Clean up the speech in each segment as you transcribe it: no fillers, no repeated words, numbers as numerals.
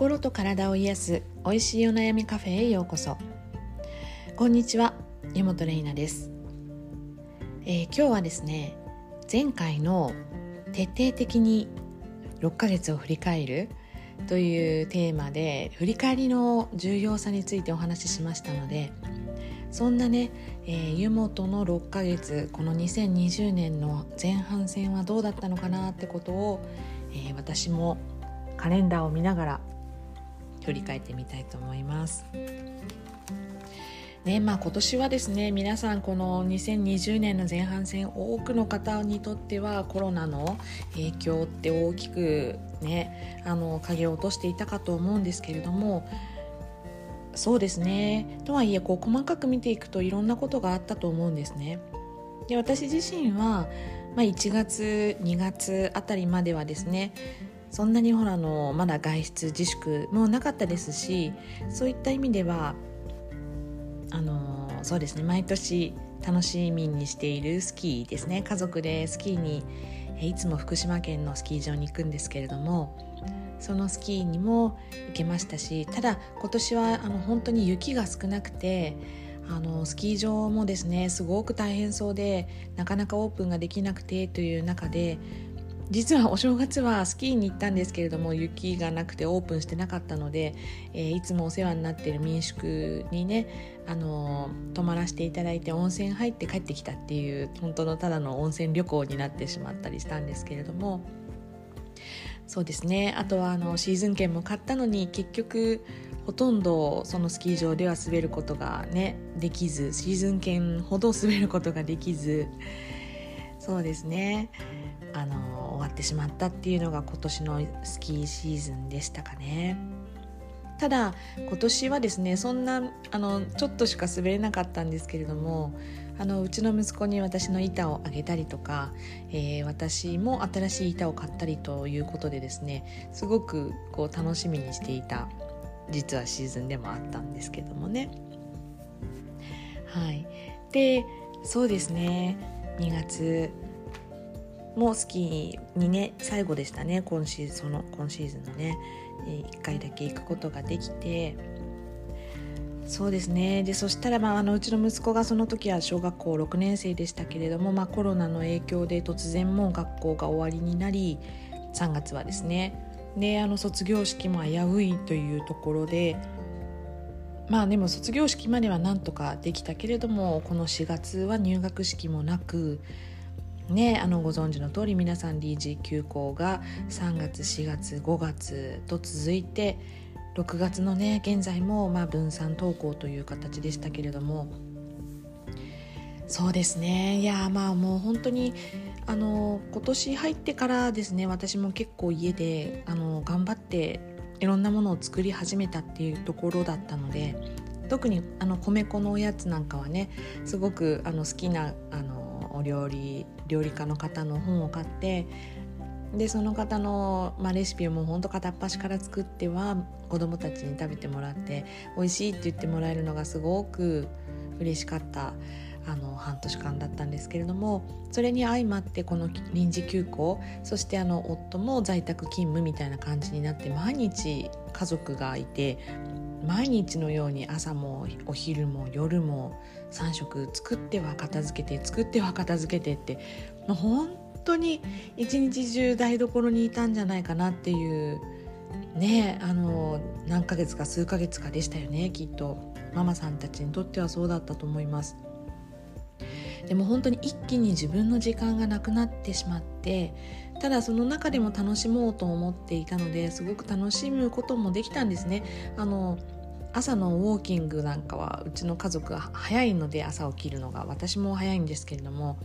心と体を癒すおいしいお悩みカフェへようこそ。こんにちは、湯本玲奈です。今日はですね、前回の徹底的に6ヶ月を振り返るというテーマで、振り返りの重要さについてお話ししましたので、そんなね、湯本の6ヶ月、この2020年の前半戦はどうだったのかなってことを、私もカレンダーを見ながら振り返ってみたいと思います。ね、今年はですね、皆さんこの2020年の前半戦、多くの方にとってはコロナの影響って大きくね、影を落としていたかと思うんですけれども、そうですね、とはいえこう細かく見ていくといろんなことがあったと思うんですね。で、私自身は、1月2月あたりまではですね、そんなにまだ外出自粛もなかったですし、そういった意味ではそうですね、毎年楽しみにしているスキーですね、家族でスキーにいつも福島県のスキー場に行くんですけれども、そのスキーにも行けましたし、ただ今年は本当に雪が少なくて、スキー場もですねすごく大変そうで、なかなかオープンができなくてという中で、実はお正月はスキーに行ったんですけれども、雪がなくてオープンしてなかったので、いつもお世話になっている民宿にね、泊まらせていただいて温泉入って帰ってきたっていう、本当のただの温泉旅行になってしまったりしたんですけれども、そうですね、あとはシーズン券も買ったのに、結局ほとんどそのスキー場では滑ることがねできず、シーズン券ほど滑ることができず、そうですね、終わってしまったっていうのが今年のスキーシーズンでしたかね。ただ今年はですね、そんなちょっとしか滑れなかったんですけれども、うちの息子に私の板をあげたりとか、私も新しい板を買ったりということでですね、すごくこう楽しみにしていた実はシーズンでもあったんですけどもね。はい。で、そうですね、2月もスキーにね、最後でしたね、今シーズンのね、1回だけ行くことができて、そうですね、でそしたら、うちの息子がその時は小学校6年生でしたけれども、コロナの影響で突然もう学校が終わりになり、3月はですね、で卒業式も危ういというところで、でも卒業式まではなんとかできたけれども、この4月は入学式もなくね、ご存知の通り、皆さん臨時休校が3月4月5月と続いて、6月のね現在も分散登校という形でしたけれども、そうですね、いやもう本当に今年入ってからですね、私も結構家で頑張っていろんなものを作り始めたっていうところだったので、特に米粉のおやつなんかはね、すごく好きな料理家の方の本を買って、でその方の、レシピをもうほんと片っ端から作っては子どもたちに食べてもらって、美味しいって言ってもらえるのがすごく嬉しかった半年間だったんですけれども、それに相まってこの臨時休校、そして夫も在宅勤務みたいな感じになって、毎日家族がいて、毎日のように朝もお昼も夜も3食作っては片付けて作っては片付けてって、もう本当に一日中台所にいたんじゃないかなっていうね、何ヶ月か数ヶ月かでしたよね、きっとママさんたちにとってはそうだったと思います。でも本当に一気に自分の時間がなくなってしまって、ただその中でも楽しもうと思っていたので、すごく楽しむこともできたんですね。朝のウォーキングなんかはうちの家族は早いので、朝起きるのが私も早いんですけれども、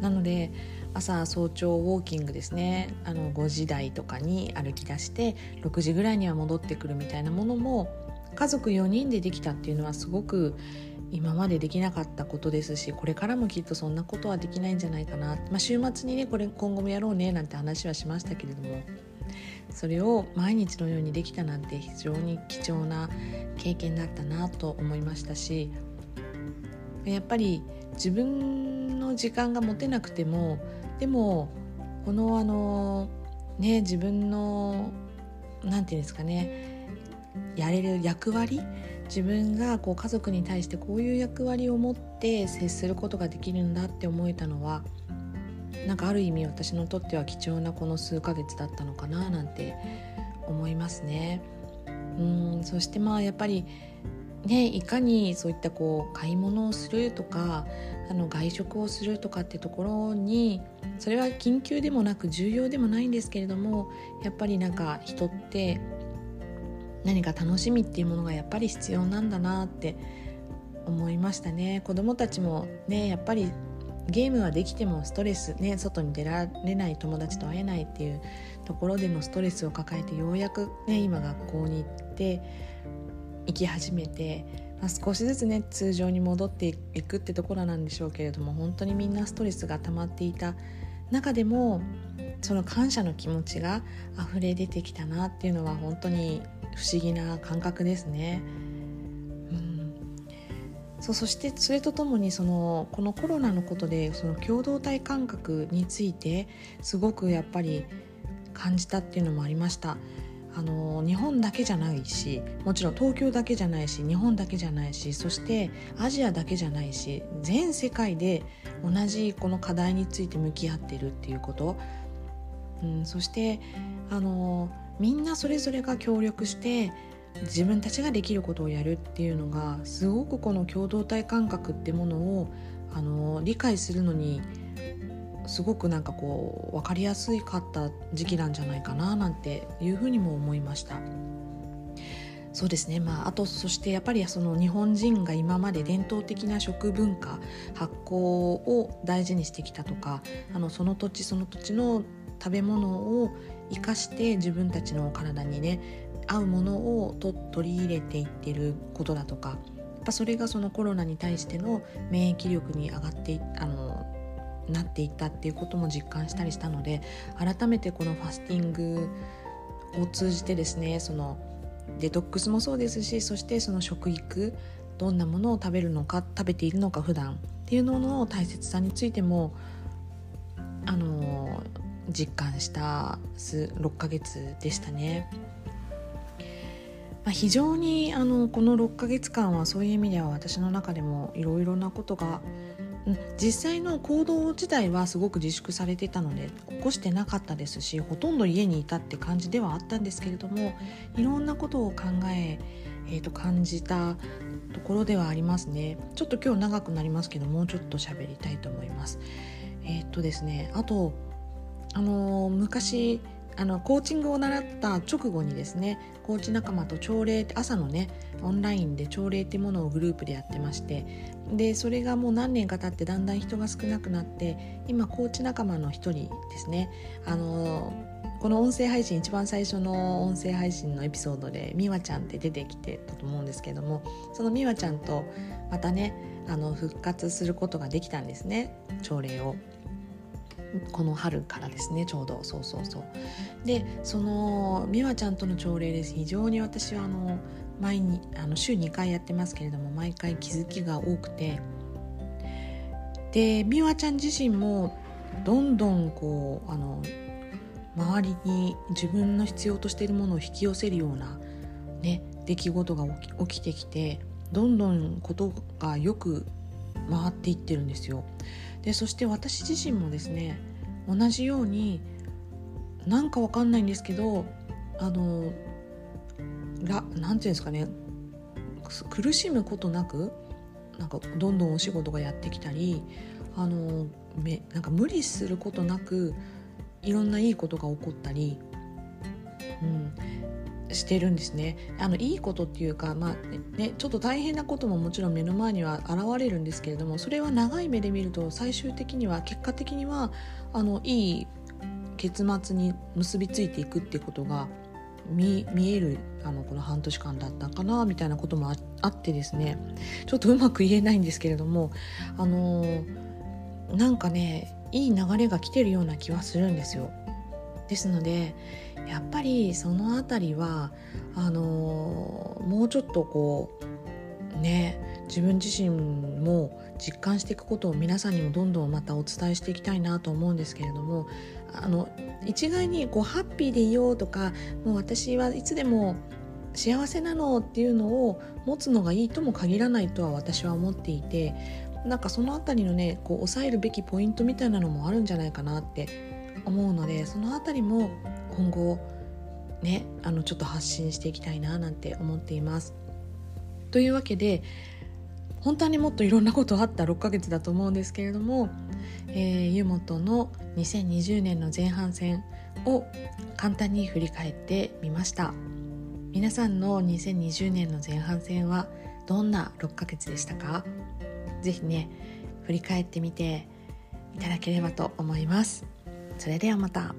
なので早朝ウォーキングですね、5時台とかに歩き出して、6時ぐらいには戻ってくるみたいなものも家族4人でできたっていうのは、すごく今までできなかったことですし、これからもきっとそんなことはできないんじゃないかな、週末にね、今後もやろうねなんて話はしましたけれども、それを毎日のようにできたなんて非常に貴重な経験だったなと思いましたし、やっぱり自分の時間が持てなくても、でもこの自分のなんていうんですかね、やれる役割、自分がこう家族に対してこういう役割を持って接することができるんだって思えたのは、なんかある意味私にとっては貴重なこの数ヶ月だったのかななんて思いますね。そしてやっぱりね、いかにそういったこう買い物をするとか外食をするとかってところに、それは緊急でもなく重要でもないんですけれども、やっぱりなんか人って何か楽しみっていうものがやっぱり必要なんだなって思いましたね。子どもたちもね、やっぱりゲームはできてもストレスね、外に出られない、友達と会えないっていうところでのストレスを抱えて、ようやくね今学校に行って行き始めて、少しずつね通常に戻っていくってところなんでしょうけれども、本当にみんなストレスが溜まっていた中でも、その感謝の気持ちが溢れ出てきたなっていうのは本当に不思議な感覚ですね。そしてそれとともに、このコロナのことで共同体感覚についてすごくやっぱり感じたっていうのもありました。日本だけじゃないし、もちろん東京だけじゃないし、日本だけじゃないし、そしてアジアだけじゃないし、全世界で同じこの課題について向き合ってるっていうこと、そしてみんなそれぞれが協力して自分たちができることをやるっていうのが、すごくこの共同体感覚ってものを理解するのにすごく分かりやすかった時期なんじゃないかななんていうふうにも思いました。そうですね、そしてやっぱり日本人が今まで伝統的な食文化、発酵を大事にしてきたとか、その土地その土地の食べ物を生かして自分たちの体にね合うものを取り入れていってることだとか、やっぱそれがコロナに対しての免疫力に上がってなっていったっていうことも実感したりしたので、改めてこのファスティングを通じてですね、デトックスもそうですし、そして食育、どんなものを食べているのか普段っていうのの大切さについても実感した6ヶ月でしたね。非常にこの6ヶ月間はそういう意味では私の中でもいろいろなことが、実際の行動自体はすごく自粛されてたので起こしてなかったですし、ほとんど家にいたって感じではあったんですけれども、いろんなことを考え、感じたところではありますね。ちょっと今日長くなりますけど、もうちょっと喋りたいと思います。ですね、あと昔コーチングを習った直後にですね、コーチ仲間と朝礼、朝のねオンラインで朝礼ってものをグループでやってまして、でそれがもう何年か経ってだんだん人が少なくなって、今コーチ仲間の一人ですね、この音声配信、一番最初の音声配信のエピソードでみわちゃんって出てきてたと思うんですけども、そのみわちゃんとまたね復活することができたんですね、朝礼を。この春からですね、ちょうどそうで、美和ちゃんとの朝礼です。非常に私は前に週2回やってますけれども、毎回気づきが多くて、で美和ちゃん自身もどんどん周りに自分の必要としているものを引き寄せるような、ね、出来事が起きてきて、どんどんことがよく回っていってるんですよ。でそして私自身もですね、同じようになんかわかんないんですけど、なんていうんですかね、苦しむことなくどんどんお仕事がやってきたり、無理することなくいろんないいことが起こったり、してるんですね。いいことっていうか、ちょっと大変なことももちろん目の前には現れるんですけれども、それは長い目で見ると最終的には、結果的にはいい結末に結びついていくっていうことが見えるこの半年間だったかなみたいなこともあってですね、ちょっとうまく言えないんですけれども、いい流れが来てるような気はするんですよ。ですのでやっぱりそのあたりはもうちょっと自分自身も実感していくことを皆さんにもどんどんまたお伝えしていきたいなと思うんですけれども、一概にハッピーでいようとか、もう私はいつでも幸せなのっていうのを持つのがいいとも限らないとは私は思っていて、なんかそのあたりのね、こう抑えるべきポイントみたいなのもあるんじゃないかなって思うので、そのあたりも今後ね、ちょっと発信していきたいななんて思っています。というわけで、本当にもっといろんなことあった6ヶ月だと思うんですけれども、湯本の2020年の前半戦を簡単に振り返ってみました。皆さんの2020年の前半戦はどんな6ヶ月でしたか？ぜひね、振り返ってみていただければと思います。それではまた。